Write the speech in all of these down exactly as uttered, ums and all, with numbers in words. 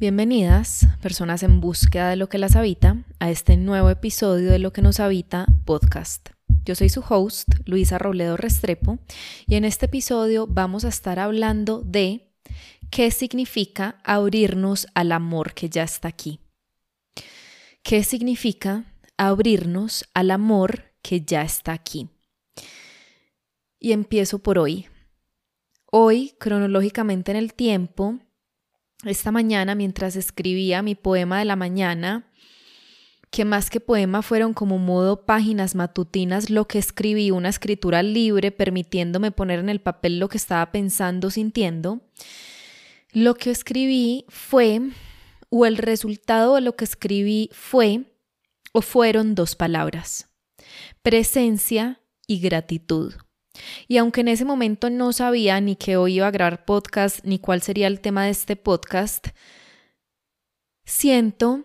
Bienvenidas, personas en búsqueda de lo que las habita, a este nuevo episodio de Lo que nos habita podcast. Yo soy su host, Luisa Robledo Restrepo, y en este episodio vamos a estar hablando de qué significa abrirnos al amor que ya está aquí. ¿Qué significa abrirnos al amor que ya está aquí? Y empiezo por hoy. Hoy, cronológicamente en el tiempo, esta mañana mientras escribía mi poema de la mañana, que más que poema fueron como modo páginas matutinas lo que escribí, una escritura libre permitiéndome poner en el papel lo que estaba pensando, sintiendo, lo que escribí fue, o el resultado de lo que escribí fue, o fueron dos palabras: presencia y gratitud. Y aunque en ese momento no sabía ni que hoy iba a grabar podcast, ni cuál sería el tema de este podcast, siento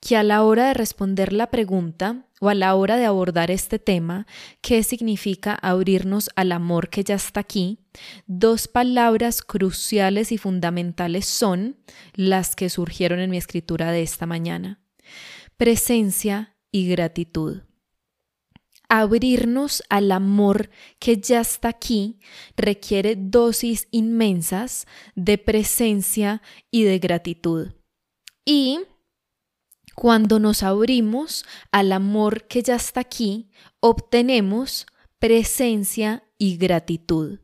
que a la hora de responder la pregunta o a la hora de abordar este tema, ¿qué significa abrirnos al amor que ya está aquí? Dos palabras cruciales y fundamentales son las que surgieron en mi escritura de esta mañana: presencia y gratitud. Abrirnos al amor que ya está aquí requiere dosis inmensas de presencia y de gratitud. Y cuando nos abrimos al amor que ya está aquí, obtenemos presencia y gratitud.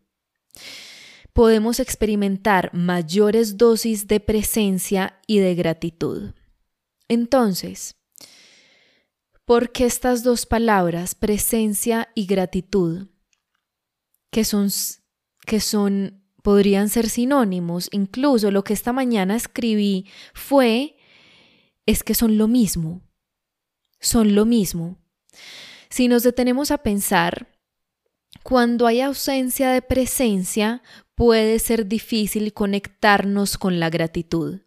Podemos experimentar mayores dosis de presencia y de gratitud. Entonces, ¿por qué estas dos palabras, presencia y gratitud, que son, que son, podrían ser sinónimos? Incluso lo que esta mañana escribí fue, es que son lo mismo, son lo mismo. Si nos detenemos a pensar, cuando hay ausencia de presencia, puede ser difícil conectarnos con la gratitud.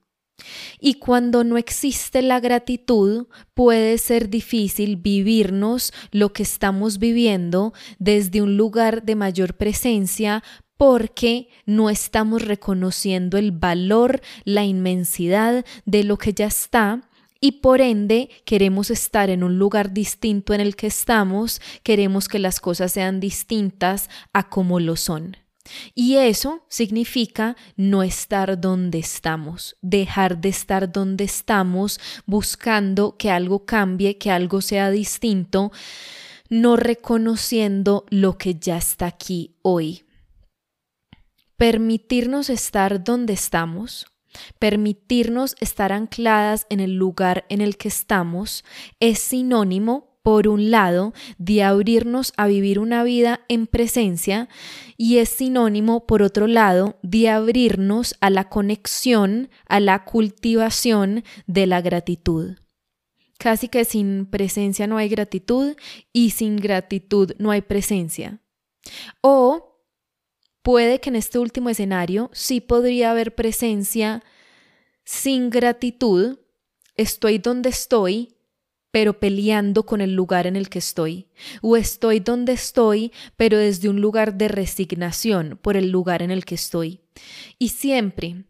Y cuando no existe la gratitud, puede ser difícil vivirnos lo que estamos viviendo desde un lugar de mayor presencia, porque no estamos reconociendo el valor, la inmensidad de lo que ya está, y por ende queremos estar en un lugar distinto en el que estamos, queremos que las cosas sean distintas a como lo son. Y eso significa no estar donde estamos, dejar de estar donde estamos, buscando que algo cambie, que algo sea distinto, no reconociendo lo que ya está aquí hoy. Permitirnos estar donde estamos, permitirnos estar ancladas en el lugar en el que estamos, es sinónimo, por un lado, de abrirnos a vivir una vida en presencia, y es sinónimo, por otro lado, de abrirnos a la conexión, a la cultivación de la gratitud. Casi que sin presencia no hay gratitud y sin gratitud no hay presencia. O puede que en este último escenario sí podría haber presencia sin gratitud. Estoy donde estoy, pero peleando con el lugar en el que estoy, o estoy donde estoy, pero desde un lugar de resignación por el lugar en el que estoy. Y siempre,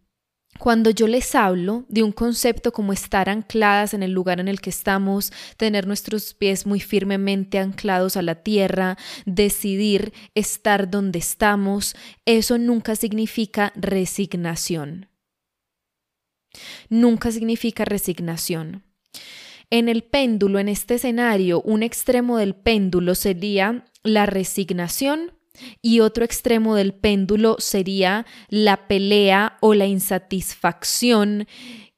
cuando yo les hablo de un concepto como estar ancladas en el lugar en el que estamos, tener nuestros pies muy firmemente anclados a la tierra, decidir estar donde estamos, eso nunca significa resignación. Nunca significa resignación. En el péndulo, en este escenario, un extremo del péndulo sería la resignación y otro extremo del péndulo sería la pelea o la insatisfacción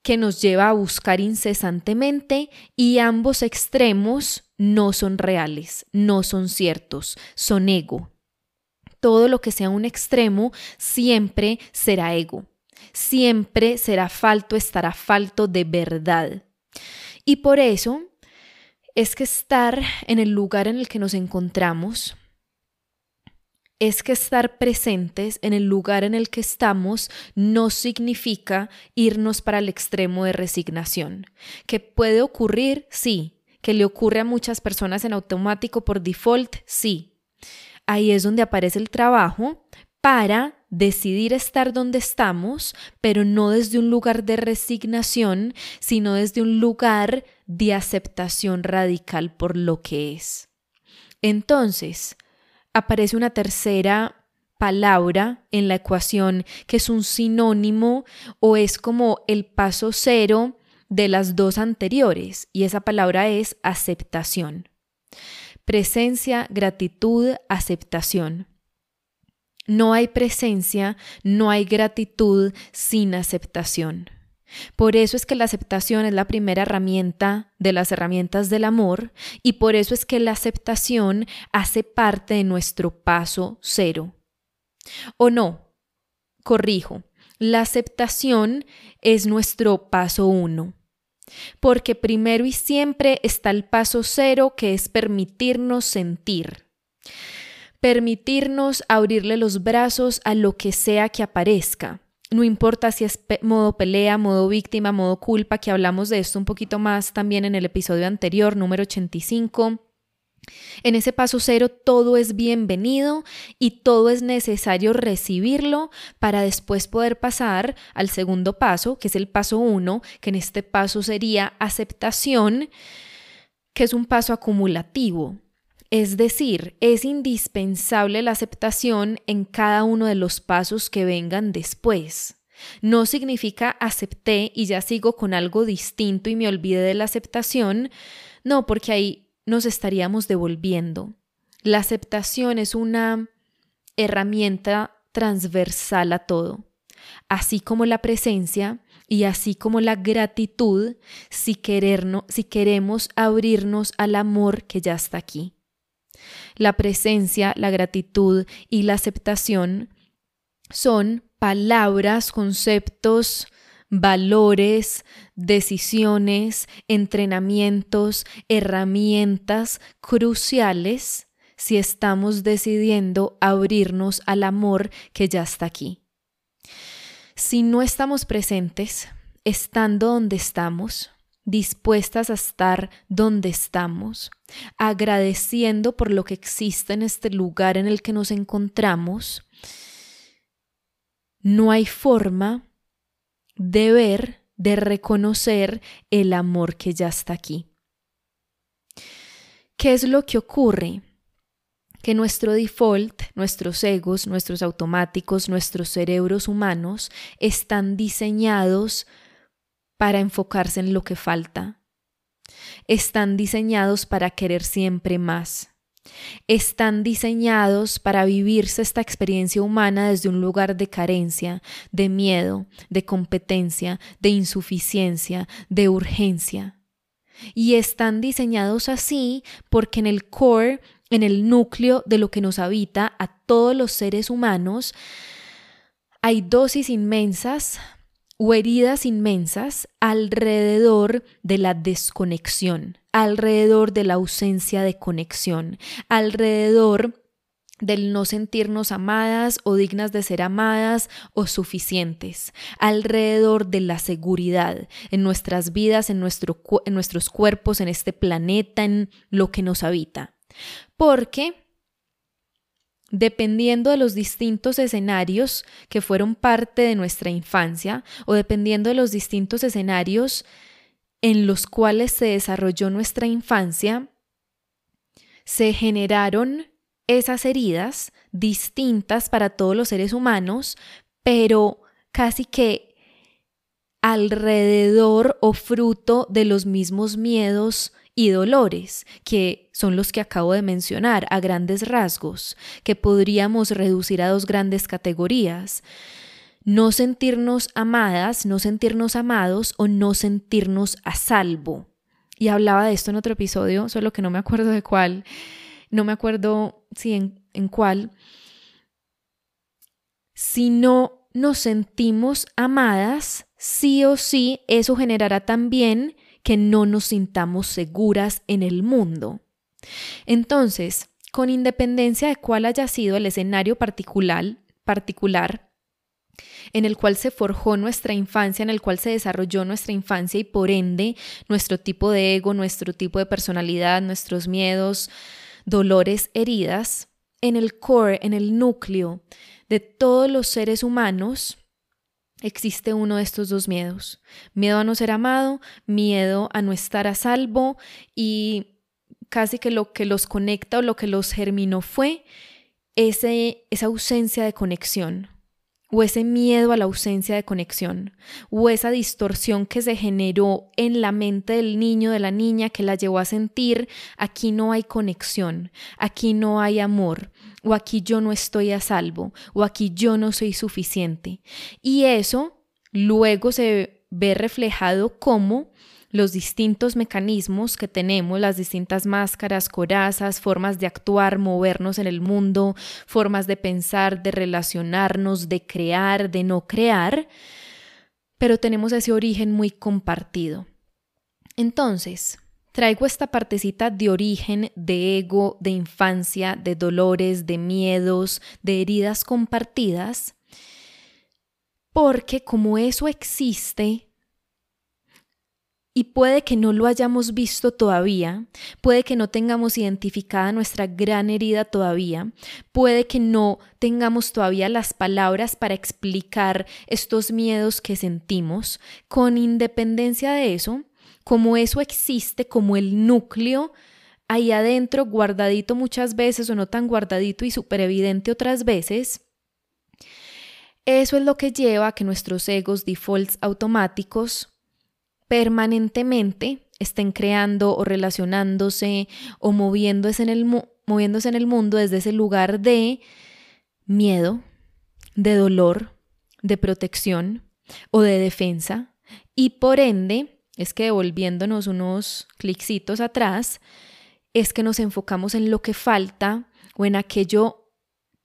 que nos lleva a buscar incesantemente, y ambos extremos no son reales, no son ciertos, son ego. Todo lo que sea un extremo siempre será ego, siempre será falto, estará falto de verdad. Y por eso es que estar en el lugar en el que nos encontramos, es que estar presentes en el lugar en el que estamos, no significa irnos para el extremo de resignación. ¿Qué puede ocurrir? Sí. ¿Que le ocurre a muchas personas en automático por default? Sí. Ahí es donde aparece el trabajo, para decidir estar donde estamos, pero no desde un lugar de resignación, sino desde un lugar de aceptación radical por lo que es. Entonces, aparece una tercera palabra en la ecuación que es un sinónimo o es como el paso cero de las dos anteriores, y esa palabra es aceptación. Presencia, gratitud, aceptación. No hay presencia, no hay gratitud sin aceptación. Por eso es que la aceptación es la primera herramienta de las herramientas del amor, y por eso es que la aceptación hace parte de nuestro paso cero. O no, corrijo, la aceptación es nuestro paso uno. Porque primero y siempre está el paso cero, que es permitirnos sentir. Permitirnos abrirle los brazos a lo que sea que aparezca. No importa si es pe- modo pelea, modo víctima, modo culpa, que hablamos de esto un poquito más también en el episodio anterior, número ochenta y cinco. En ese paso cero todo es bienvenido y todo es necesario recibirlo para después poder pasar al segundo paso, que es el paso uno, que en este paso sería aceptación, que es un paso acumulativo. Es decir, es indispensable la aceptación en cada uno de los pasos que vengan después. No significa acepté y ya sigo con algo distinto y me olvidé de la aceptación. No, porque ahí nos estaríamos devolviendo. La aceptación es una herramienta transversal a todo. Así como la presencia y así como la gratitud, si, querernos, si queremos abrirnos al amor que ya está aquí. La presencia, la gratitud y la aceptación son palabras, conceptos, valores, decisiones, entrenamientos, herramientas cruciales si estamos decidiendo abrirnos al amor que ya está aquí. Si no estamos presentes, estando donde estamos, dispuestas a estar donde estamos, agradeciendo por lo que existe en este lugar en el que nos encontramos, no hay forma de ver, de reconocer el amor que ya está aquí. ¿Qué es lo que ocurre? Que nuestro default, nuestros egos, nuestros automáticos, nuestros cerebros humanos están diseñados para enfocarse en lo que falta. Están diseñados para querer siempre más. Están diseñados para vivirse esta experiencia humana desde un lugar de carencia, de miedo, de competencia, de insuficiencia, de urgencia. Y están diseñados así porque en el core, en el núcleo de lo que nos habita a todos los seres humanos, hay dosis inmensas o heridas inmensas alrededor de la desconexión, alrededor de la ausencia de conexión, alrededor del no sentirnos amadas o dignas de ser amadas o suficientes, alrededor de la seguridad en nuestras vidas, en, nuestro, en nuestros cuerpos, en este planeta, en lo que nos habita. Porque dependiendo de los distintos escenarios que fueron parte de nuestra infancia o dependiendo de los distintos escenarios en los cuales se desarrolló nuestra infancia, se generaron esas heridas distintas para todos los seres humanos, pero casi que alrededor o fruto de los mismos miedos y dolores, que son los que acabo de mencionar a grandes rasgos, que podríamos reducir a dos grandes categorías: no sentirnos amadas, no sentirnos amados o no sentirnos a salvo. Y hablaba de esto en otro episodio, solo que no me acuerdo de cuál, no me acuerdo si en, en cuál. Si no nos sentimos amadas, sí o sí, eso generará también que no nos sintamos seguras en el mundo. Entonces, con independencia de cuál haya sido el escenario particular, particular en el cual se forjó nuestra infancia, en el cual se desarrolló nuestra infancia y por ende nuestro tipo de ego, nuestro tipo de personalidad, nuestros miedos, dolores, heridas, en el core, en el núcleo de todos los seres humanos existe uno de estos dos miedos. Miedo a no ser amado, miedo a no estar a salvo, y casi que lo que los conecta o lo que los germinó fue ese, esa ausencia de conexión, o ese miedo a la ausencia de conexión, o esa distorsión que se generó en la mente del niño, de la niña, que la llevó a sentir: aquí no hay conexión, aquí no hay amor, o aquí yo no estoy a salvo, o aquí yo no soy suficiente. Y eso luego se ve reflejado como los distintos mecanismos que tenemos, las distintas máscaras, corazas, formas de actuar, movernos en el mundo, formas de pensar, de relacionarnos, de crear, de no crear, pero tenemos ese origen muy compartido. Entonces, traigo esta partecita de origen, de ego, de infancia, de dolores, de miedos, de heridas compartidas, porque como eso existe, y puede que no lo hayamos visto todavía, puede que no tengamos identificada nuestra gran herida todavía, puede que no tengamos todavía las palabras para explicar estos miedos que sentimos, con independencia de eso, como eso existe, como el núcleo ahí adentro, guardadito muchas veces o no tan guardadito y súper evidente otras veces, eso es lo que lleva a que nuestros egos, defaults automáticos, permanentemente estén creando o relacionándose o moviéndose en el mu- moviéndose en el mundo desde ese lugar de miedo, de dolor, de protección o de defensa, y por ende, es que devolviéndonos unos clicsitos atrás, es que nos enfocamos en lo que falta o en aquello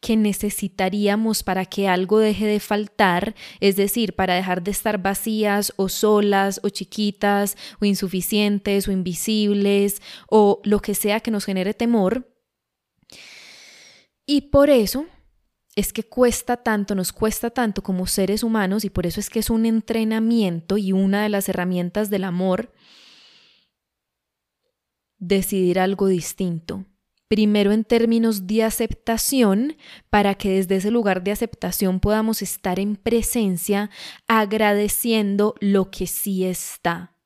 que necesitaríamos para que algo deje de faltar, es decir, para dejar de estar vacías o solas o chiquitas o insuficientes o invisibles o lo que sea que nos genere temor. Y por eso es que cuesta tanto, nos cuesta tanto como seres humanos, y por eso es que es un entrenamiento y una de las herramientas del amor decidir algo distinto. Primero en términos de aceptación, para que desde ese lugar de aceptación podamos estar en presencia, agradeciendo lo que sí está.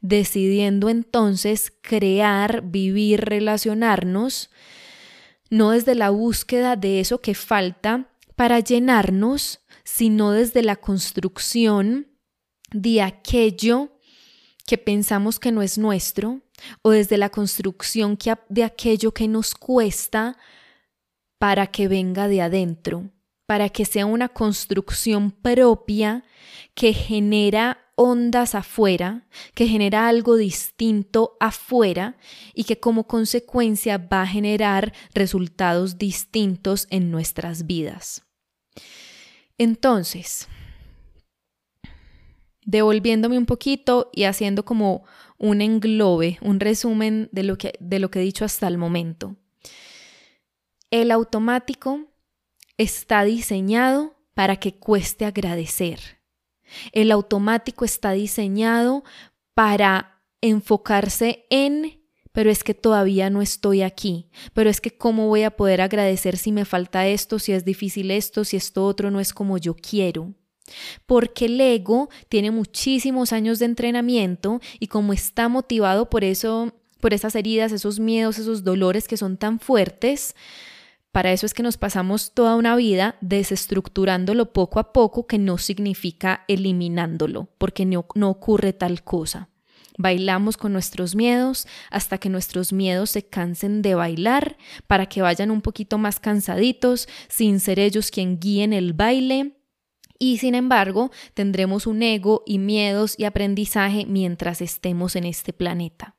Decidiendo entonces crear, vivir, relacionarnos, no desde la búsqueda de eso que falta para llenarnos, sino desde la construcción de aquello que pensamos que no es nuestro, o desde la construcción que, de aquello que nos cuesta, para que venga de adentro, para que sea una construcción propia que genera ondas afuera, que genera algo distinto afuera y que como consecuencia va a generar resultados distintos en nuestras vidas. Entonces, devolviéndome un poquito y haciendo como un englobe, un resumen de lo que, de lo que he dicho hasta el momento. El automático está diseñado para que cueste agradecer. El automático está diseñado para enfocarse en, pero es que todavía no estoy aquí, pero es que cómo voy a poder agradecer si me falta esto, si es difícil esto, si esto otro no es como yo quiero. Porque el ego tiene muchísimos años de entrenamiento y como está motivado por eso, por esas heridas, esos miedos, esos dolores que son tan fuertes, para eso es que nos pasamos toda una vida desestructurándolo poco a poco, que no significa eliminándolo, porque no, no ocurre tal cosa. Bailamos con nuestros miedos hasta que nuestros miedos se cansen de bailar, para que vayan un poquito más cansaditos, sin ser ellos quien guíen el baile. Y sin embargo, tendremos un ego y miedos y aprendizaje mientras estemos en este planeta.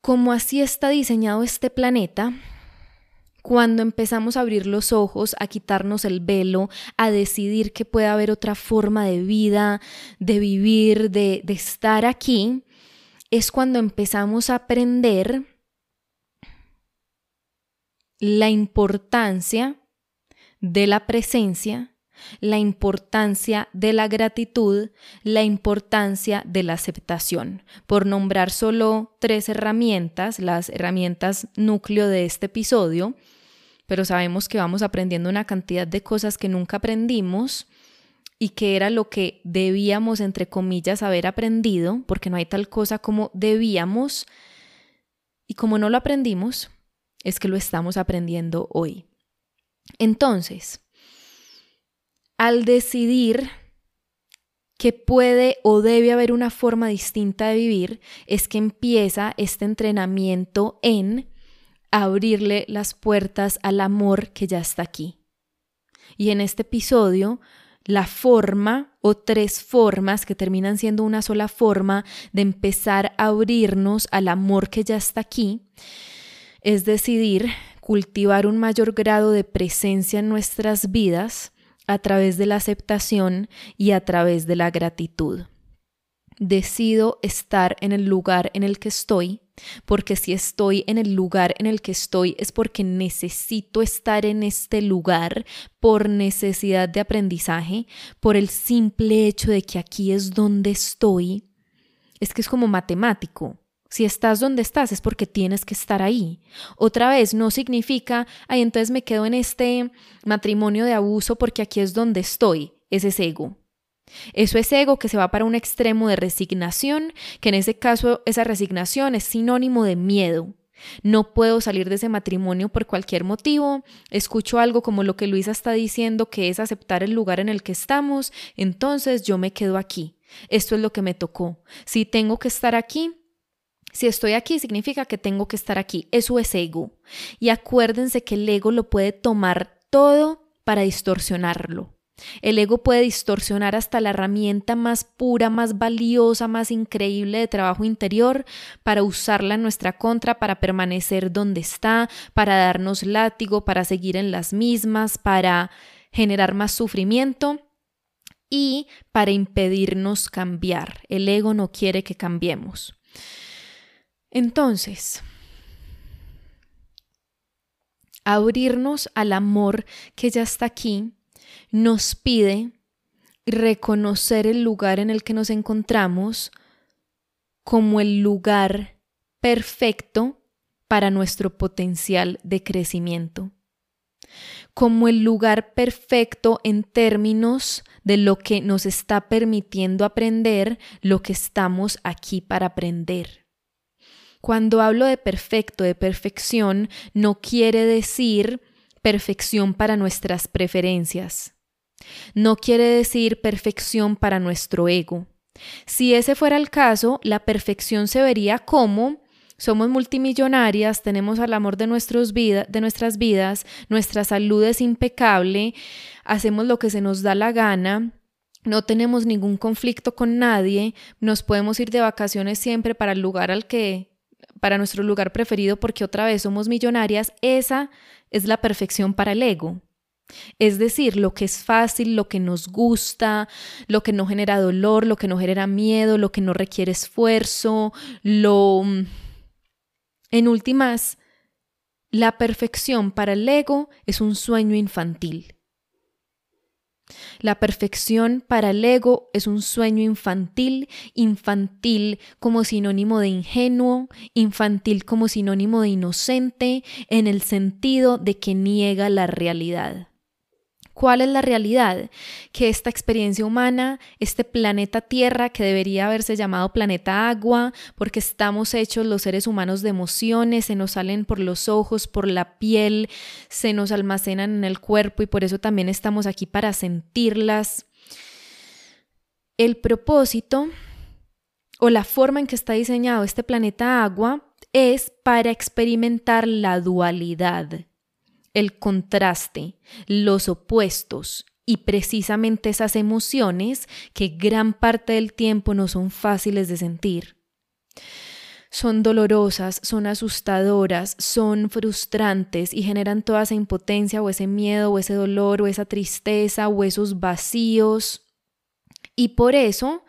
Como así está diseñado este planeta, cuando empezamos a abrir los ojos, a quitarnos el velo, a decidir que puede haber otra forma de vida, de vivir, de, de estar aquí, es cuando empezamos a aprender la importancia de la presencia, la importancia de la gratitud, la importancia de la aceptación, por nombrar solo tres herramientas, las herramientas núcleo de este episodio, pero sabemos que vamos aprendiendo una cantidad de cosas que nunca aprendimos y que era lo que debíamos, entre comillas, haber aprendido, porque no hay tal cosa como debíamos, y como no lo aprendimos, es que lo estamos aprendiendo hoy. Entonces, al decidir que puede o debe haber una forma distinta de vivir, es que empieza este entrenamiento en abrirle las puertas al amor que ya está aquí. Y en este episodio, la forma o tres formas que terminan siendo una sola forma de empezar a abrirnos al amor que ya está aquí, es decidir cultivar un mayor grado de presencia en nuestras vidas a través de la aceptación y a través de la gratitud. Decido estar en el lugar en el que estoy, porque si estoy en el lugar en el que estoy es porque necesito estar en este lugar por necesidad de aprendizaje, por el simple hecho de que aquí es donde estoy. Es que es como matemático. Si estás donde estás es porque tienes que estar ahí. Otra vez, no significa, ay, entonces me quedo en este matrimonio de abuso porque aquí es donde estoy. Ese es ego. Eso es ego que se va para un extremo de resignación, que en ese caso esa resignación es sinónimo de miedo. No puedo salir de ese matrimonio por cualquier motivo. Escucho algo como lo que Luisa está diciendo, que es aceptar el lugar en el que estamos. Entonces yo me quedo aquí. Esto es lo que me tocó. Si tengo que estar aquí, si estoy aquí, significa que tengo que estar aquí. Eso es ego. Y acuérdense que el ego lo puede tomar todo para distorsionarlo. El ego puede distorsionar hasta la herramienta más pura, más valiosa, más increíble de trabajo interior para usarla en nuestra contra, para permanecer donde está, para darnos látigo, para seguir en las mismas, para generar más sufrimiento y para impedirnos cambiar. El ego no quiere que cambiemos. Entonces, abrirnos al amor que ya está aquí nos pide reconocer el lugar en el que nos encontramos como el lugar perfecto para nuestro potencial de crecimiento, como el lugar perfecto en términos de lo que nos está permitiendo aprender, lo que estamos aquí para aprender. Cuando hablo de perfecto, de perfección, no quiere decir perfección para nuestras preferencias. No quiere decir perfección para nuestro ego. Si ese fuera el caso, la perfección se vería como: somos multimillonarias, tenemos al amor de, nuestros vida, de nuestras vidas, nuestra salud es impecable, hacemos lo que se nos da la gana, no tenemos ningún conflicto con nadie, nos podemos ir de vacaciones siempre para el lugar al que... para nuestro lugar preferido porque otra vez somos millonarias. Esa es la perfección para el ego. Es decir, lo que es fácil, lo que nos gusta, lo que no genera dolor, lo que no genera miedo, lo que no requiere esfuerzo, lo... En últimas, la perfección para el ego es un sueño infantil. La perfección para el ego es un sueño infantil, infantil como sinónimo de ingenuo, infantil como sinónimo de inocente, en el sentido de que niega la realidad. ¿Cuál es la realidad? Que esta experiencia humana, este planeta Tierra, que debería haberse llamado planeta agua, porque estamos hechos los seres humanos de emociones, se nos salen por los ojos, por la piel, se nos almacenan en el cuerpo y por eso también estamos aquí para sentirlas. El propósito o la forma en que está diseñado este planeta agua es para experimentar la dualidad, el contraste, los opuestos y precisamente esas emociones que gran parte del tiempo no son fáciles de sentir. Son dolorosas, son asustadoras, son frustrantes y generan toda esa impotencia o ese miedo o ese dolor o esa tristeza o esos vacíos. Y por eso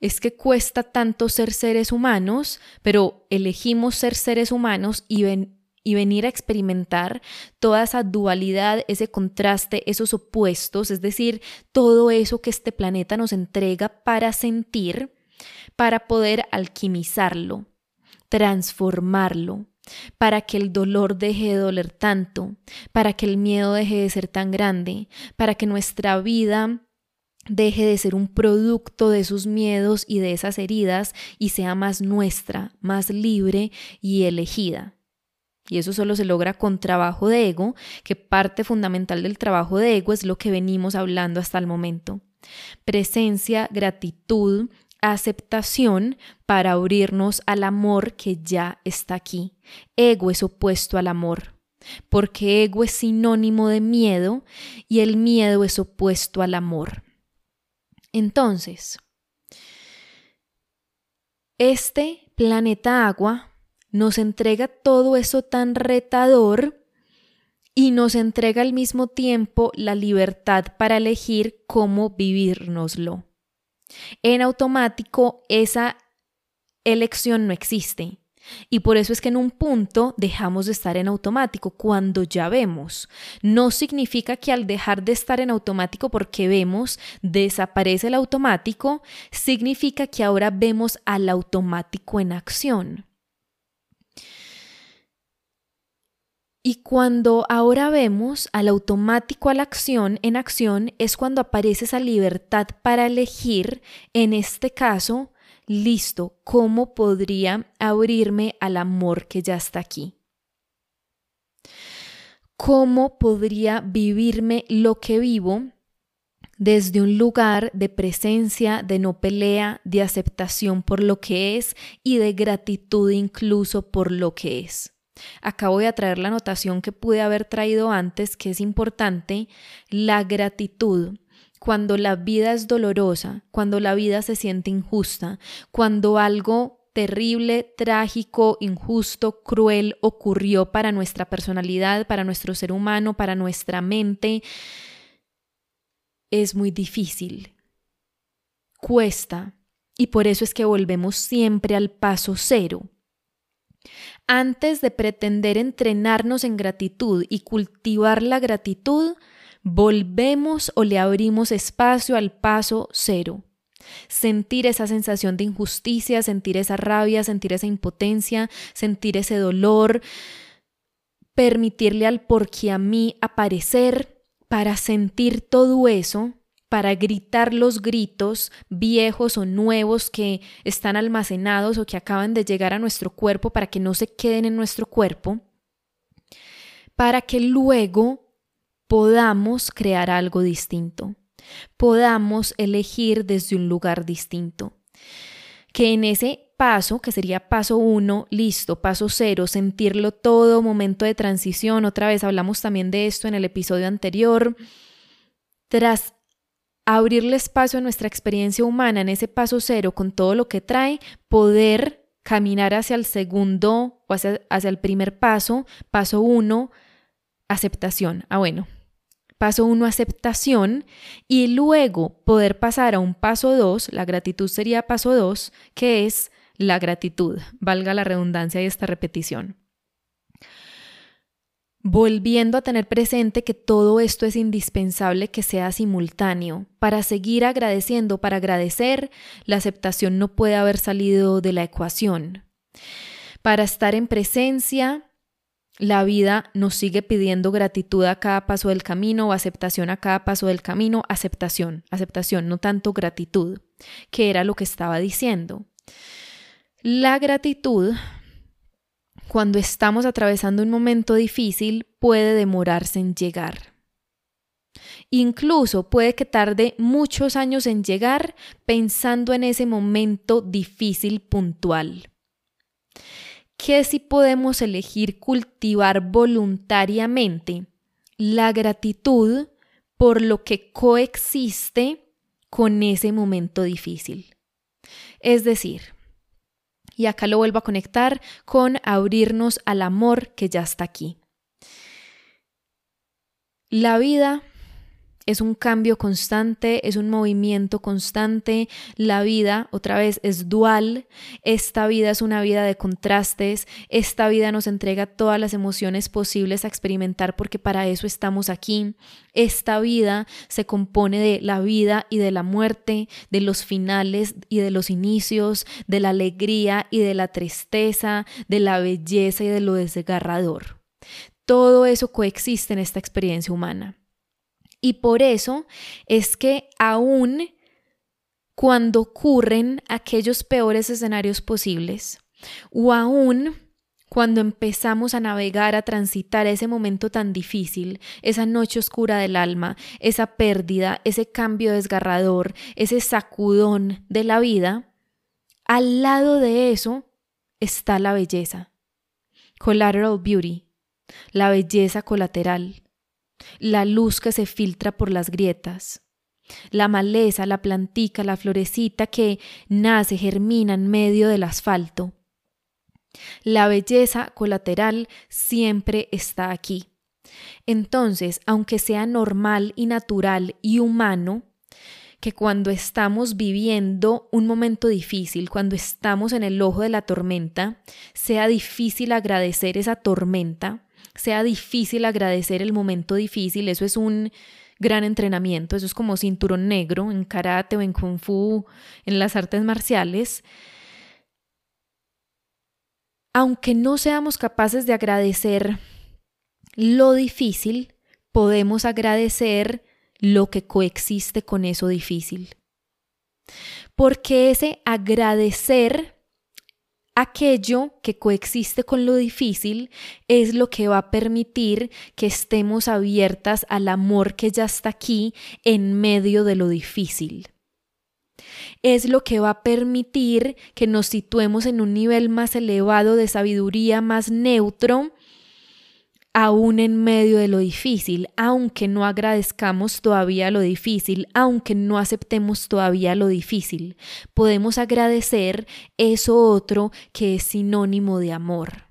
es que cuesta tanto ser seres humanos, pero elegimos ser seres humanos y ven y venir a experimentar toda esa dualidad, ese contraste, esos opuestos, es decir, todo eso que este planeta nos entrega para sentir, para poder alquimizarlo, transformarlo, para que el dolor deje de doler tanto, para que el miedo deje de ser tan grande, para que nuestra vida deje de ser un producto de esos miedos y de esas heridas y sea más nuestra, más libre y elegida. Y eso solo se logra con trabajo de ego, que parte fundamental del trabajo de ego es lo que venimos hablando hasta el momento. Presencia, gratitud, aceptación para abrirnos al amor que ya está aquí. Ego es opuesto al amor, porque ego es sinónimo de miedo y el miedo es opuesto al amor. Entonces, este planeta agua nos entrega todo eso tan retador y nos entrega al mismo tiempo la libertad para elegir cómo vivírnoslo. En automático esa elección no existe. Y por eso es que en un punto dejamos de estar en automático cuando ya vemos. No significa que al dejar de estar en automático porque vemos, desaparece el automático, significa que ahora vemos al automático en acción. Y cuando ahora vemos al automático a la acción, en acción, es cuando aparece esa libertad para elegir, en este caso, listo, ¿cómo podría abrirme al amor que ya está aquí? ¿Cómo podría vivirme lo que vivo desde un lugar de presencia, de no pelea, de aceptación por lo que es y de gratitud incluso por lo que es? Acá voy a traer la anotación que pude haber traído antes, que es importante, la gratitud. Cuando la vida es dolorosa, cuando la vida se siente injusta, cuando algo terrible, trágico, injusto, cruel ocurrió para nuestra personalidad, para nuestro ser humano, para nuestra mente, es muy difícil, cuesta, y por eso es que volvemos siempre al paso cero. Antes de pretender entrenarnos en gratitud y cultivar la gratitud, volvemos o le abrimos espacio al paso cero. Sentir esa sensación de injusticia, sentir esa rabia, sentir esa impotencia, sentir ese dolor, permitirle al porque a mí aparecer para sentir todo eso, para gritar los gritos viejos o nuevos que están almacenados o que acaban de llegar a nuestro cuerpo para que no se queden en nuestro cuerpo, para que luego podamos crear algo distinto, podamos elegir desde un lugar distinto. Que en ese paso, que sería paso uno, listo, paso cero, sentirlo todo, momento de transición, otra vez hablamos también de esto en el episodio anterior, tras abrirle espacio a nuestra experiencia humana en ese paso cero con todo lo que trae, poder caminar hacia el segundo o hacia, hacia el primer paso, paso uno, aceptación. Ah, bueno. Paso uno, aceptación, y luego poder pasar a un paso dos, la gratitud sería paso dos, que es la gratitud, valga la redundancia y esta repetición. Volviendo a tener presente que todo esto es indispensable que sea simultáneo. Para seguir agradeciendo, para agradecer, la aceptación no puede haber salido de la ecuación. Para estar en presencia, la vida nos sigue pidiendo gratitud a cada paso del camino o aceptación a cada paso del camino, aceptación, aceptación, no tanto gratitud, que era lo que estaba diciendo. La gratitud, cuando estamos atravesando un momento difícil, puede demorarse en llegar. Incluso puede que tarde muchos años en llegar pensando en ese momento difícil puntual. Que si podemos elegir cultivar voluntariamente la gratitud por lo que coexiste con ese momento difícil. Es decir, y acá lo vuelvo a conectar con abrirnos al amor que ya está aquí. La vida Es un cambio constante, es un movimiento constante. La vida, otra vez, es dual. Esta vida es una vida de contrastes. Esta vida nos entrega todas las emociones posibles a experimentar porque para eso estamos aquí. Esta vida se compone de la vida y de la muerte, de los finales y de los inicios, de la alegría y de la tristeza, de la belleza y de lo desgarrador. Todo eso coexiste en esta experiencia humana. Y por eso es que aún cuando ocurren aquellos peores escenarios posibles, o aún cuando empezamos a navegar, a transitar ese momento tan difícil, esa noche oscura del alma, esa pérdida, ese cambio desgarrador, ese sacudón de la vida, al lado de eso está la belleza. Collateral beauty, la belleza colateral. La luz que se filtra por las grietas, la maleza, la plantica, la florecita que nace, germina en medio del asfalto. La belleza colateral siempre está aquí. Entonces, aunque sea normal y natural y humano, que cuando estamos viviendo un momento difícil, cuando estamos en el ojo de la tormenta, sea difícil agradecer esa tormenta, sea difícil agradecer el momento difícil, eso es un gran entrenamiento, eso es como cinturón negro en karate o en kung fu, en las artes marciales. Aunque no seamos capaces de agradecer lo difícil, podemos agradecer lo que coexiste con eso difícil. Porque ese agradecer aquello que coexiste con lo difícil es lo que va a permitir que estemos abiertas al amor que ya está aquí en medio de lo difícil. Es lo que va a permitir que nos situemos en un nivel más elevado de sabiduría, más neutro, aún en medio de lo difícil, aunque no agradezcamos todavía lo difícil, aunque no aceptemos todavía lo difícil, podemos agradecer eso otro que es sinónimo de amor.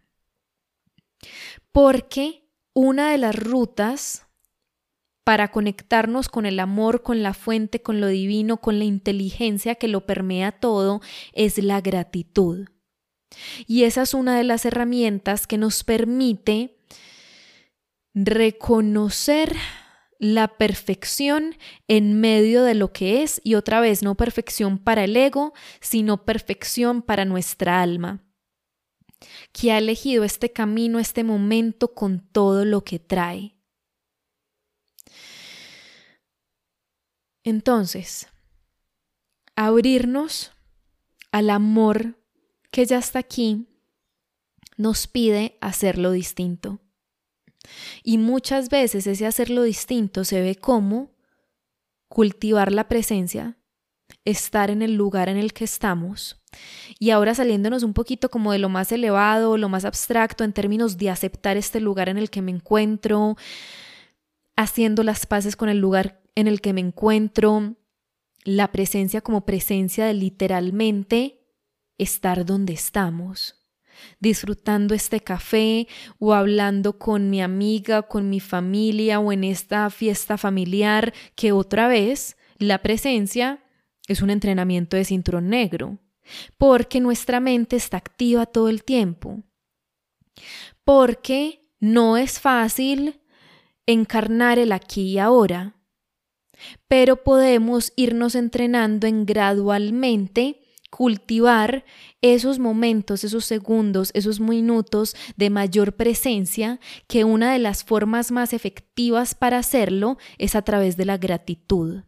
Porque una de las rutas para conectarnos con el amor, con la fuente, con lo divino, con la inteligencia que lo permea todo, es la gratitud. Y esa es una de las herramientas que nos permite reconocer la perfección en medio de lo que es, y otra vez, no perfección para el ego, sino perfección para nuestra alma, que ha elegido este camino, este momento con todo lo que trae. Entonces, abrirnos al amor que ya está aquí nos pide hacerlo distinto. Y muchas veces ese hacerlo distinto se ve como cultivar la presencia, estar en el lugar en el que estamos. Y ahora saliéndonos un poquito como de lo más elevado, lo más abstracto en términos de aceptar este lugar en el que me encuentro, haciendo las paces con el lugar en el que me encuentro, la presencia como presencia de literalmente estar donde estamos. Disfrutando este café o hablando con mi amiga, con mi familia o en esta fiesta familiar, que otra vez la presencia es un entrenamiento de cinturón negro, porque nuestra mente está activa todo el tiempo, porque no es fácil encarnar el aquí y ahora, pero podemos irnos entrenando en gradualmente cultivar esos momentos, esos segundos, esos minutos de mayor presencia, que una de las formas más efectivas para hacerlo es a través de la gratitud.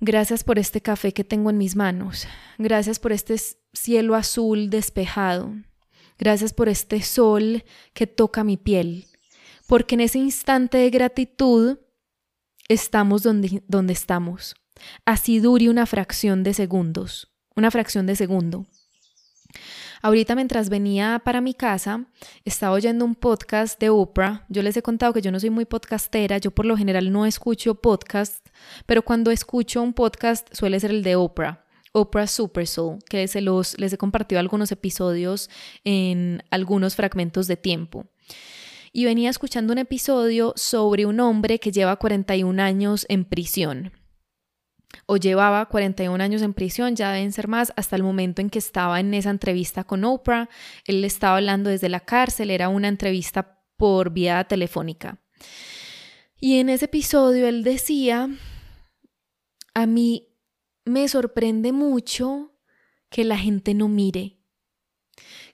Gracias por este café que tengo en mis manos. Gracias por este cielo azul despejado. Gracias por este sol que toca mi piel. Porque en ese instante de gratitud estamos donde, donde estamos. Así dure una fracción de segundos, una fracción de segundo. Ahorita mientras venía para mi casa, estaba oyendo un podcast de Oprah. Yo les he contado que yo no soy muy podcastera, yo por lo general no escucho podcast, pero cuando escucho un podcast suele ser el de Oprah, Oprah Super Soul, que se los, les he compartido algunos episodios en algunos fragmentos de tiempo. y venía escuchando un episodio sobre un hombre que lleva cuarenta y un años en prisión, o llevaba cuarenta y un años en prisión, ya deben ser más, hasta el momento en que estaba en esa entrevista con Oprah. Él le estaba hablando desde la cárcel, era una entrevista por vía telefónica. Y en ese episodio él decía, a mí me sorprende mucho que la gente no mire,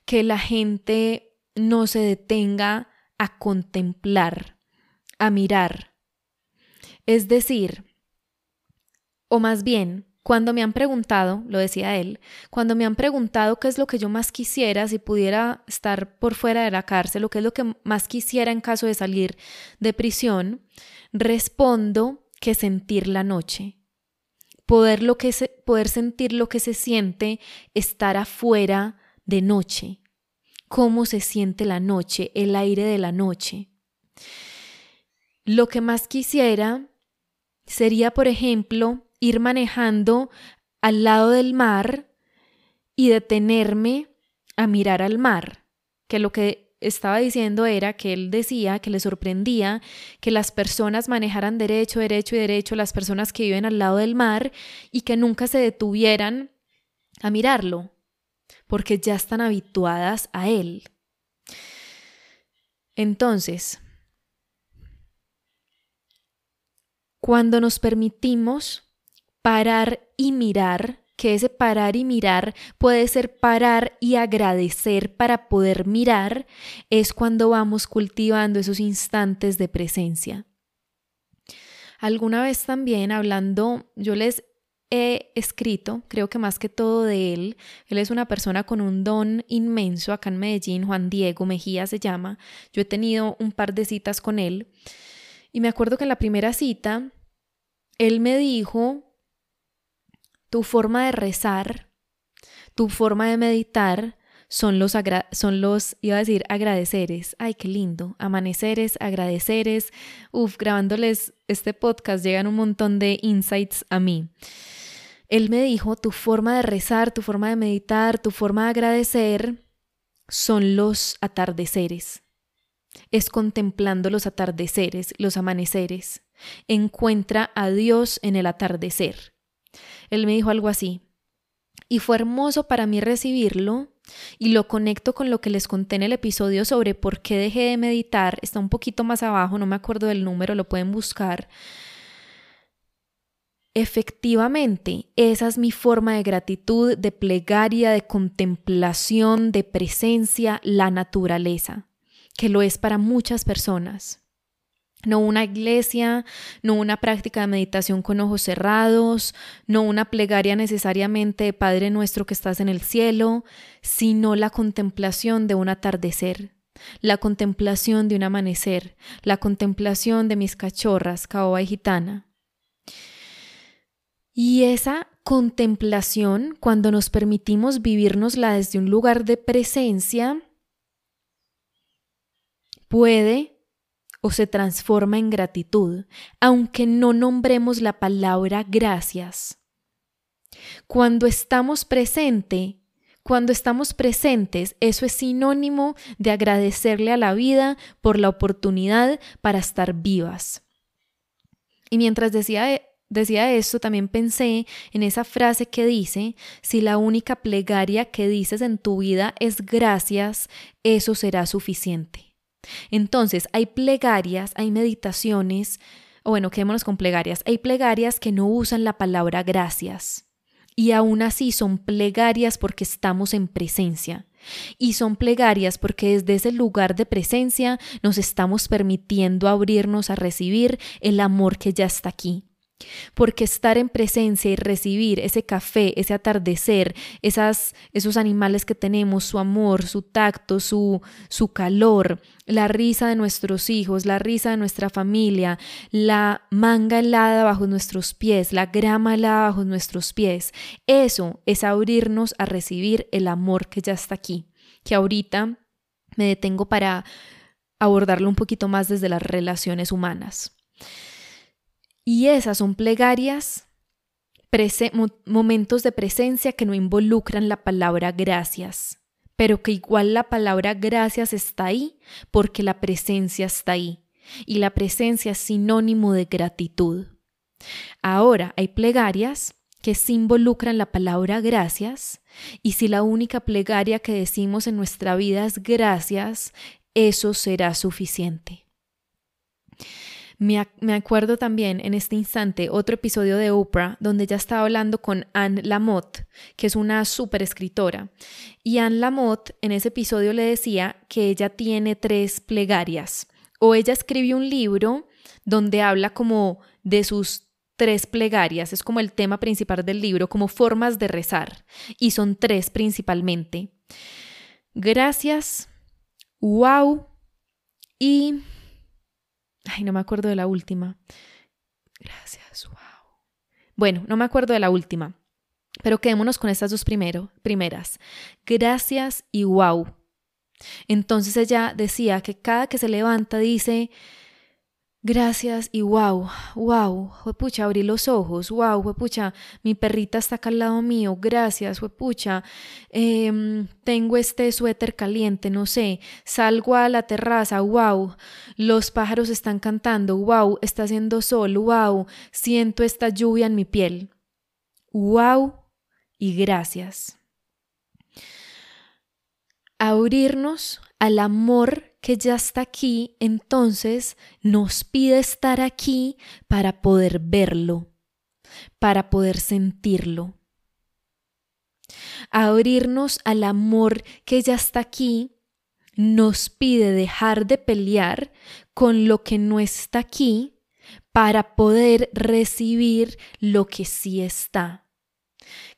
que la gente no se detenga a contemplar, a mirar. Es decir, o más bien, cuando me han preguntado, lo decía él, cuando me han preguntado qué es lo que yo más quisiera si pudiera estar por fuera de la cárcel, o qué es lo que más quisiera en caso de salir de prisión, respondo que sentir la noche. Poder, lo que se, poder sentir lo que se siente estar afuera de noche, cómo se siente la noche, el aire de la noche. Lo que más quisiera sería, por ejemplo, ir manejando al lado del mar y detenerme a mirar al mar, que lo que estaba diciendo era que él decía que le sorprendía que las personas manejaran derecho, derecho y derecho, las personas que viven al lado del mar, y que nunca se detuvieran a mirarlo, porque ya están habituadas a él. Entonces, cuando nos permitimos parar y mirar, que ese parar y mirar puede ser parar y agradecer para poder mirar, es cuando vamos cultivando esos instantes de presencia. Alguna vez también hablando, yo les he escrito, creo que más que todo de él, él es una persona con un don inmenso acá en Medellín, Juan Diego Mejía se llama, yo he tenido un par de citas con él, y me acuerdo que en la primera cita, él me dijo, tu forma de rezar, tu forma de meditar son los, agra- son los iba a decir, agradeceres. Ay, qué lindo. Amaneceres, agradeceres. Uf, grabándoles este podcast llegan un montón de insights a mí. Él me dijo, tu forma de rezar, tu forma de meditar, tu forma de agradecer son los atardeceres. Es contemplando los atardeceres, los amaneceres. Encuentra a Dios en el atardecer. Él me dijo algo así, y fue hermoso para mí recibirlo, y lo conecto con lo que les conté en el episodio sobre por qué dejé de meditar, está un poquito más abajo, no me acuerdo del número, lo pueden buscar. Efectivamente, esa es mi forma de gratitud, de plegaria, de contemplación, de presencia, la naturaleza, que lo es para muchas personas. No una iglesia, no una práctica de meditación con ojos cerrados, no una plegaria necesariamente de Padre nuestro que estás en el cielo, sino la contemplación de un atardecer, la contemplación de un amanecer, la contemplación de mis cachorras, caoba y gitana. Y esa contemplación, cuando nos permitimos vivirnosla desde un lugar de presencia, puede o se transforma en gratitud, aunque no nombremos la palabra gracias. Cuando estamos presente, cuando estamos presentes, eso es sinónimo de agradecerle a la vida por la oportunidad para estar vivas. Y mientras decía, decía esto, también pensé en esa frase que dice, si la única plegaria que dices en tu vida es gracias, eso será suficiente. Entonces, hay plegarias, hay meditaciones, o bueno, quedémonos con plegarias, hay plegarias que no usan la palabra gracias, y aún así son plegarias porque estamos en presencia, y son plegarias porque desde ese lugar de presencia nos estamos permitiendo abrirnos a recibir el amor que ya está aquí. Porque estar en presencia y recibir ese café, ese atardecer, esas, esos animales que tenemos, su amor, su tacto, su, su calor, la risa de nuestros hijos, la risa de nuestra familia, la manga helada bajo nuestros pies, la grama helada bajo nuestros pies, eso es abrirnos a recibir el amor que ya está aquí, que ahorita me detengo para abordarlo un poquito más desde las relaciones humanas. Y esas son plegarias, prese- momentos de presencia que no involucran la palabra gracias, pero que igual la palabra gracias está ahí porque la presencia está ahí y la presencia es sinónimo de gratitud. Ahora, hay plegarias que se involucran la palabra gracias, y si la única plegaria que decimos en nuestra vida es gracias, eso será suficiente. Me, ac- me acuerdo también en este instante otro episodio de Oprah donde ella estaba hablando con Anne Lamott, que es una súper escritora, y Anne Lamott en ese episodio le decía que ella tiene tres plegarias, o ella escribió un libro donde habla como de sus tres plegarias, es como el tema principal del libro, como formas de rezar, y son tres principalmente: gracias, wow, y... ay, no me acuerdo de la última. Gracias, wow. Bueno, no me acuerdo de la última, pero quedémonos con estas dos primero, primeras, gracias y wow. Entonces ella decía que cada que se levanta dice... gracias y wow, wow, juepucha, abrí los ojos, wow, juepucha, mi perrita está acá al lado mío, gracias, juepucha, eh, tengo este suéter caliente, no sé, salgo a la terraza, wow, los pájaros están cantando, wow, está haciendo sol, wow, siento esta lluvia en mi piel, wow y gracias. Abrirnos al amor que ya está aquí, entonces nos pide estar aquí para poder verlo, para poder sentirlo. Abrirnos al amor que ya está aquí nos pide dejar de pelear con lo que no está aquí para poder recibir lo que sí está.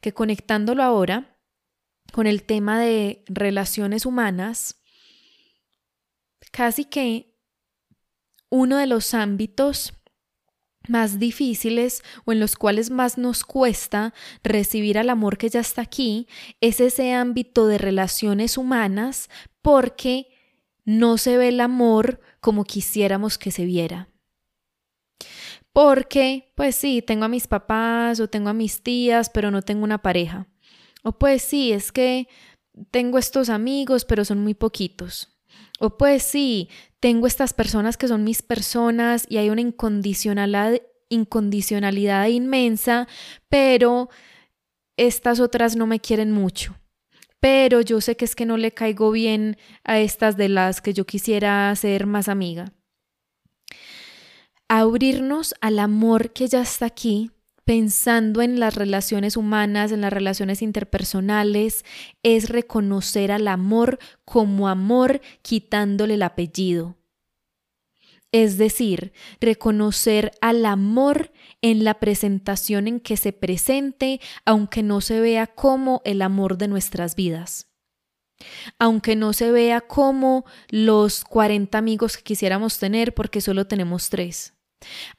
Que conectándolo ahora con el tema de relaciones humanas, casi que uno de los ámbitos más difíciles o en los cuales más nos cuesta recibir al amor que ya está aquí es ese ámbito de relaciones humanas, porque no se ve el amor como quisiéramos que se viera. Porque, pues sí, tengo a mis papás o tengo a mis tías, pero no tengo una pareja. O pues sí, es que tengo estos amigos, pero son muy poquitos. O pues sí, tengo estas personas que son mis personas y hay una incondicionalidad, incondicionalidad inmensa, pero estas otras no me quieren mucho. Pero yo sé que es que no le caigo bien a estas de las que yo quisiera ser más amiga. Abrirnos al amor que ya está aquí, pensando en las relaciones humanas, en las relaciones interpersonales, es reconocer al amor como amor quitándole el apellido. Es decir, reconocer al amor en la presentación en que se presente, aunque no se vea como el amor de nuestras vidas. Aunque no se vea como los cuarenta amigos que quisiéramos tener porque solo tenemos tres.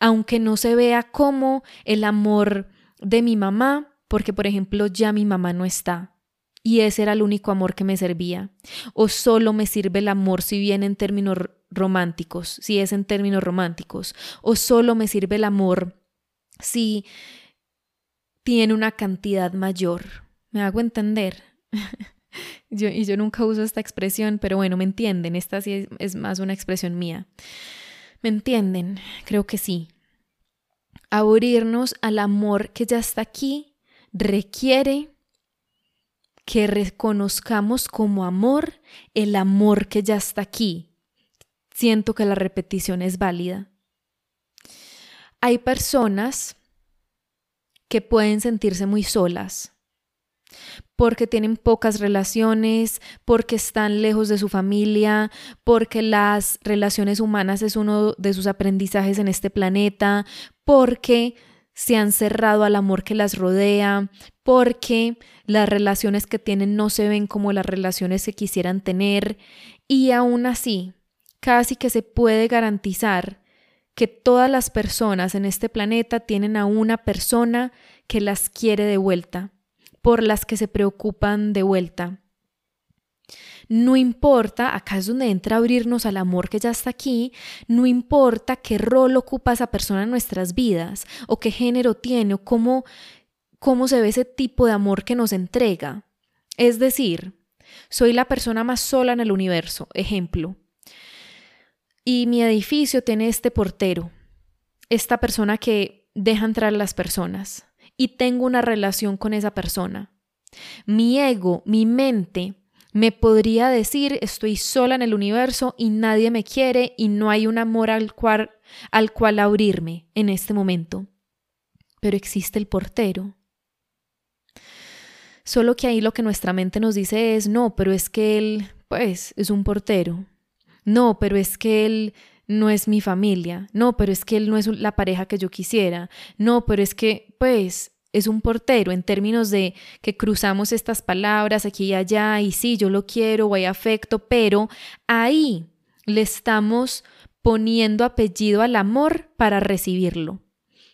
Aunque no se vea como el amor de mi mamá, porque por ejemplo ya mi mamá no está y ese era el único amor que me servía, o solo me sirve el amor si viene en términos románticos, si es en términos románticos, o solo me sirve el amor si tiene una cantidad mayor. ¿Me hago entender? yo, y yo nunca uso esta expresión, pero bueno, me entienden, esta sí es, es más una expresión mía. ¿Me entienden? Creo que sí. Abrirnos al amor que ya está aquí requiere que reconozcamos como amor el amor que ya está aquí. Siento que la repetición es válida. Hay personas que pueden sentirse muy solas porque tienen pocas relaciones, porque están lejos de su familia, porque las relaciones humanas es uno de sus aprendizajes en este planeta, porque se han cerrado al amor que las rodea, porque las relaciones que tienen no se ven como las relaciones que quisieran tener, y aún así, casi que se puede garantizar que todas las personas en este planeta tienen a una persona que las quiere de vuelta, por las que se preocupan de vuelta. No importa, acá es donde entra abrirnos al amor que ya está aquí, no importa qué rol ocupa esa persona en nuestras vidas, o qué género tiene, o cómo, cómo se ve ese tipo de amor que nos entrega. Es decir, Soy la persona más sola en el universo, ejemplo. Y mi edificio tiene este portero, esta persona que deja entrar las personas. Y tengo una relación con esa persona. Mi ego, mi mente, me podría decir estoy sola en el universo y nadie me quiere y no hay un amor al cual, al cual abrirme en este momento. Pero existe el portero. Solo que ahí lo que nuestra mente nos dice es, no, pero es que él, pues, es un portero. No, pero es que él no es mi familia. No, pero es que él no es la pareja que yo quisiera. No, pero es que, pues, es un portero en términos de que cruzamos estas palabras aquí y allá y sí, yo lo quiero o hay afecto, pero ahí le estamos poniendo apellido al amor para recibirlo.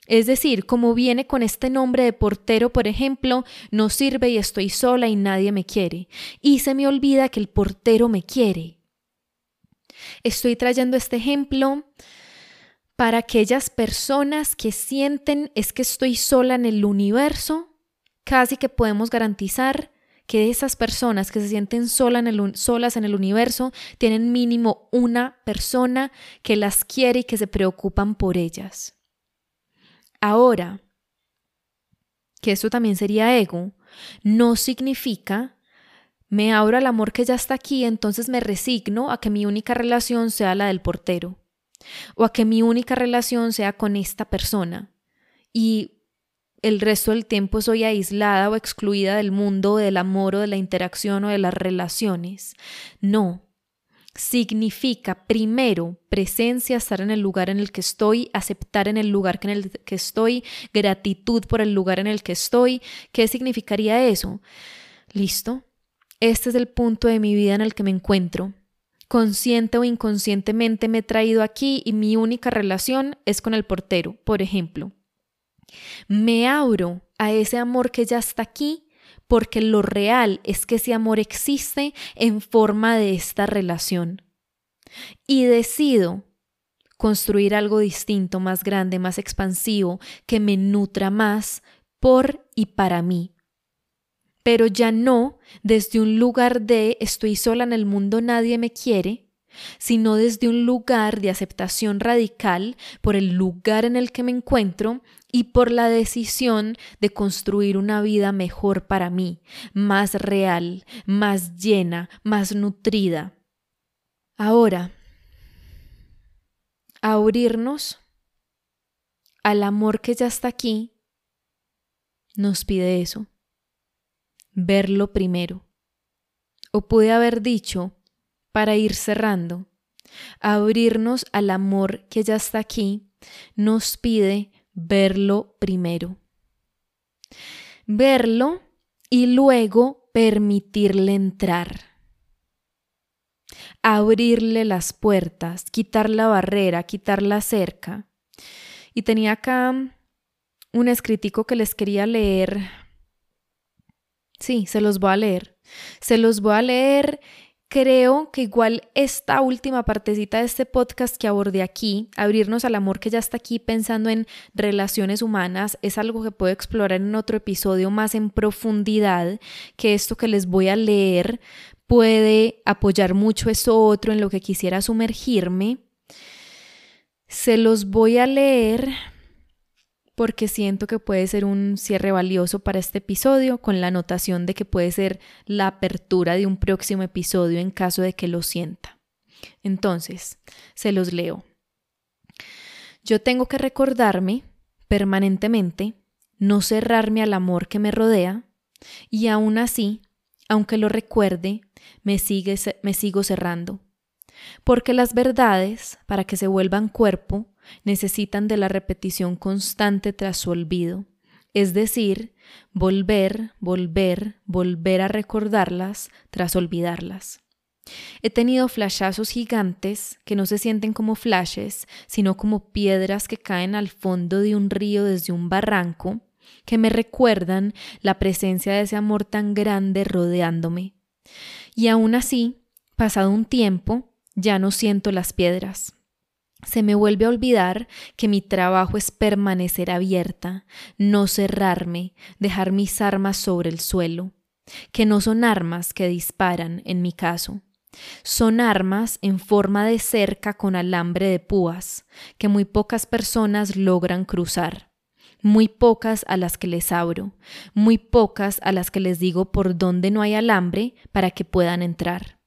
Es decir, como viene con este nombre de portero, por ejemplo, no sirve y estoy sola y nadie me quiere. Y se me olvida que el portero me quiere. Estoy trayendo este ejemplo para aquellas personas que sienten es que estoy sola en el universo. Casi que podemos garantizar que esas personas que se sienten sola en el, solas en el universo tienen mínimo una persona que las quiere y que se preocupan por ellas. Ahora, que esto también sería ego, no significa me abro al amor que ya está aquí, entonces me resigno a que mi única relación sea la del portero o a que mi única relación sea con esta persona y el resto del tiempo soy aislada o excluida del mundo, del amor o de la interacción o de las relaciones. No. Significa primero presencia, estar en el lugar en el que estoy, aceptar en el lugar en el que estoy, gratitud por el lugar en el que estoy. ¿Qué significaría eso? Listo, este es el punto de mi vida en el que me encuentro. Consciente o inconscientemente me he traído aquí y mi única relación es con el portero, por ejemplo. Me abro a ese amor que ya está aquí, porque lo real es que ese amor existe en forma de esta relación. Y decido construir algo distinto, más grande, más expansivo, que me nutra más por y para mí. Pero ya no desde un lugar de estoy sola en el mundo, nadie me quiere, sino desde un lugar de aceptación radical por el lugar en el que me encuentro y por la decisión de construir una vida mejor para mí, más real, más llena, más nutrida. Ahora, abrirnos al amor que ya está aquí nos pide eso, verlo primero. O pude haber dicho, para ir cerrando, abrirnos al amor que ya está aquí nos pide verlo primero. Verlo y luego permitirle entrar. Abrirle las puertas, quitar la barrera, quitar la cerca. Y tenía acá un escritico que les quería leer. Sí, se los voy a leer. Se los voy a leer. Creo que igual esta última partecita de este podcast que abordé aquí, abrirnos al amor que ya está aquí pensando en relaciones humanas, es algo que puedo explorar en otro episodio más en profundidad, que esto que les voy a leer puede apoyar mucho eso otro en lo que quisiera sumergirme. Se los voy a leer porque siento que puede ser un cierre valioso para este episodio, con la anotación de que puede ser la apertura de un próximo episodio en caso de que lo sienta. Entonces, se los leo. Yo tengo que recordarme permanentemente, no cerrarme al amor que me rodea, y aún así, aunque lo recuerde, me, sigue, me sigo cerrando. Porque las verdades, para que se vuelvan cuerpo, necesitan de la repetición constante tras su olvido, es decir, volver, volver, volver a recordarlas tras olvidarlas. He tenido flashazos gigantes que no se sienten como flashes, sino como piedras que caen al fondo de un río desde un barranco, que me recuerdan la presencia de ese amor tan grande rodeándome. Y aún así, pasado un tiempo, ya no siento las piedras. Se me vuelve a olvidar que mi trabajo es permanecer abierta, no cerrarme, dejar mis armas sobre el suelo. que no son armas que disparan en mi caso. Son armas en forma de cerca con alambre de púas, que muy pocas personas logran cruzar, muy pocas a las que les abro, muy pocas a las que les digo por dónde no hay alambre para que puedan entrar.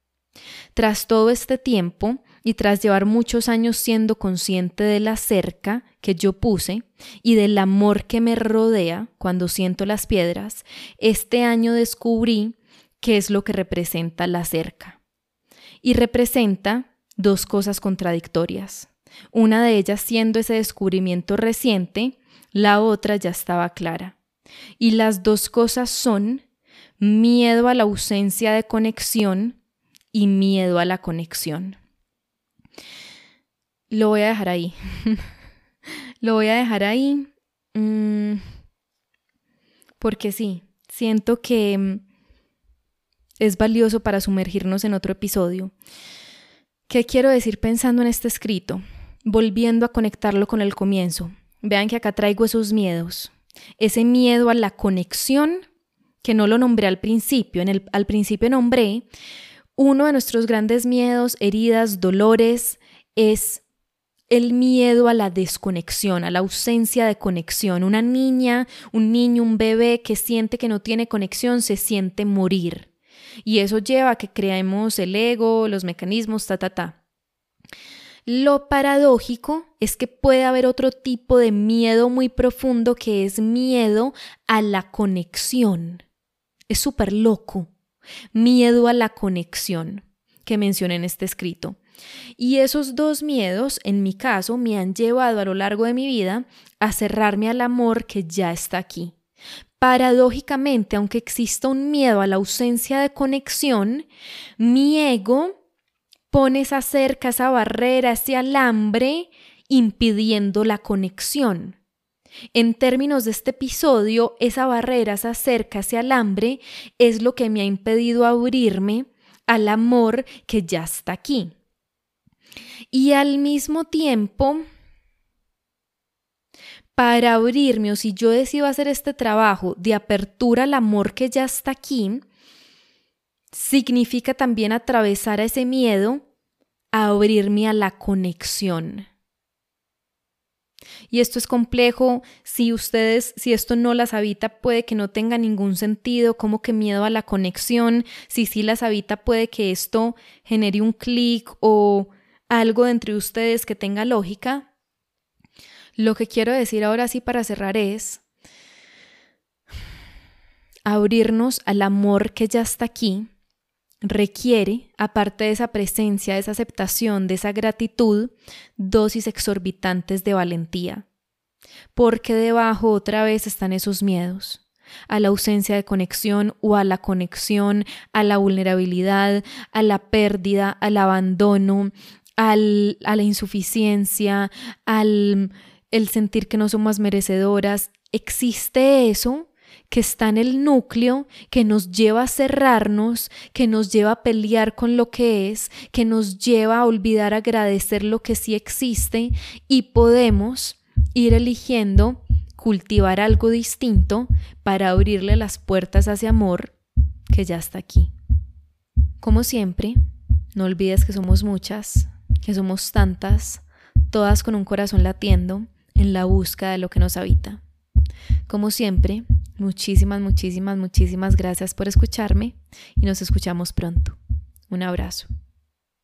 Tras todo este tiempo y tras llevar muchos años siendo consciente de la cerca que yo puse y del amor que me rodea cuando siento las piedras, este año descubrí qué es lo que representa la cerca. Y representa dos cosas contradictorias, una de ellas siendo ese descubrimiento reciente, la otra ya estaba clara. Y las dos cosas son miedo a la ausencia de conexión y miedo a la conexión. Lo voy a dejar ahí. Lo voy a dejar ahí mmm, porque sí, siento que es valioso para sumergirnos en otro episodio. ¿Qué quiero decir pensando en este escrito? Volviendo a conectarlo con el comienzo. Vean que acá traigo esos miedos. Ese miedo a la conexión, que no lo nombré al principio. En el, al principio nombré uno de nuestros grandes miedos, heridas, dolores, es el miedo a la desconexión, a la ausencia de conexión. Una niña, un niño, un bebé que siente que no tiene conexión, se siente morir. Y eso lleva a que creemos el ego, los mecanismos, ta, ta, ta. Lo paradójico es que puede haber otro tipo de miedo muy profundo que es miedo a la conexión. Es súper loco. Miedo a la conexión que mencioné en este escrito. Y esos dos miedos, en mi caso, me han llevado a lo largo de mi vida a cerrarme al amor que ya está aquí. Paradójicamente, aunque exista un miedo a la ausencia de conexión, mi ego pone esa cerca, esa barrera, ese alambre, impidiendo la conexión. En términos de este episodio, esa barrera, esa cerca, ese alambre es lo que me ha impedido abrirme al amor que ya está aquí. Y al mismo tiempo, para abrirme, o si yo decido hacer este trabajo de apertura al amor que ya está aquí, significa también atravesar ese miedo, abrirme a la conexión. Y esto es complejo, si ustedes, si esto no las habita, puede que no tenga ningún sentido, como que miedo a la conexión, si sí las habita, puede que esto genere un clic o algo dentro de ustedes que tenga lógica. Lo que quiero decir ahora sí para cerrar es abrirnos al amor que ya está aquí requiere, aparte de esa presencia, de esa aceptación, de esa gratitud, dosis exorbitantes de valentía. Porque debajo otra vez están esos miedos a la ausencia de conexión o a la conexión, a la vulnerabilidad, a la pérdida, al abandono, al, a la insuficiencia, al... el sentir que no somos merecedoras. Existe eso que está en el núcleo, que nos lleva a cerrarnos, que nos lleva a pelear con lo que es, que nos lleva a olvidar agradecer lo que sí existe, y podemos ir eligiendo cultivar algo distinto para abrirle las puertas hacia amor que ya está aquí. Como siempre, no olvides que somos muchas, que somos tantas, todas con un corazón latiendo, en la búsqueda de lo que nos habita. Como siempre, muchísimas, muchísimas, muchísimas gracias por escucharme y nos escuchamos pronto. Un abrazo.